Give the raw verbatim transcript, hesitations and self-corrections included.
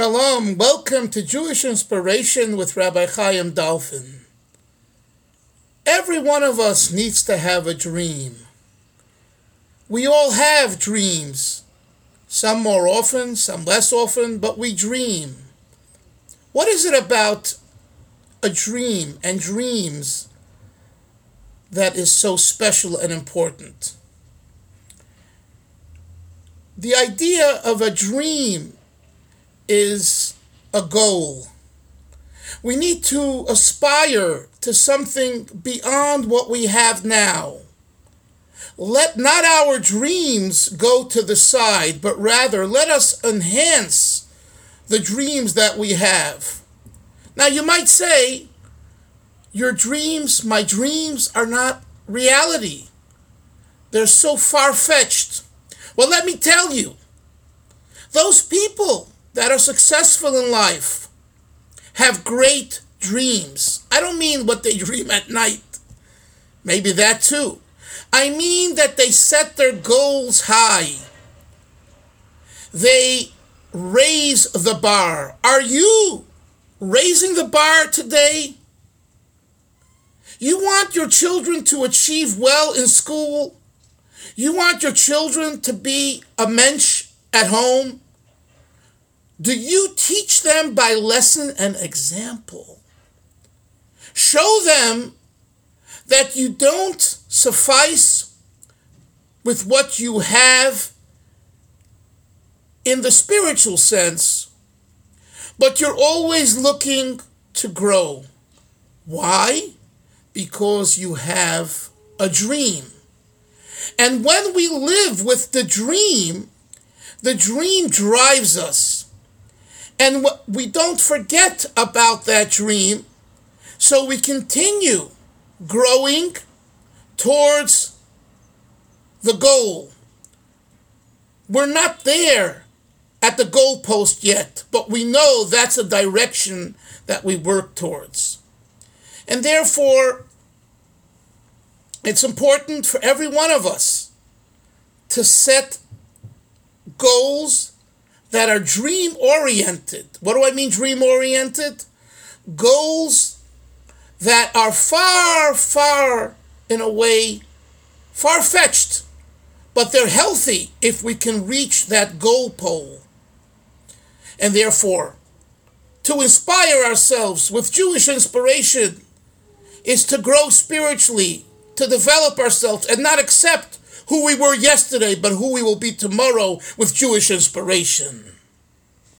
Shalom, welcome to Jewish Inspiration with Rabbi Chaim Dolphin. Every one of us needs to have a dream. We all have dreams, some more often, some less often, but we dream. What is it about a dream and dreams that is so special and important? The idea of a dream is a goal. We need to aspire to something beyond what we have now. Let not our dreams go to the side, but rather let us enhance the dreams that we have. Now you might say, your dreams, my dreams are not reality. They're so far-fetched. Well, let me tell you, those people that are successful in life have great dreams. I don't mean what they dream at night. Maybe that too. I mean that they set their goals high. They raise the bar. Are you raising the bar today? You want your children to achieve well in school? You want your children to be a mensch at home? Do you teach them by lesson and example? Show them that you don't suffice with what you have in the spiritual sense, but you're always looking to grow. Why? Because you have a dream. And when we live with the dream, the dream drives us. And we don't forget about that dream, so we continue growing towards the goal. We're not there at the goalpost yet, but we know that's a direction that we work towards. And therefore, it's important for every one of us to set goals that are dream-oriented. What do I mean dream-oriented? Goals that are far, far, in a way, far-fetched, but they're healthy if we can reach that goal pole. And therefore, to inspire ourselves with Jewish inspiration is to grow spiritually, to develop ourselves, and not accept who we were yesterday, but who we will be tomorrow with Jewish inspiration.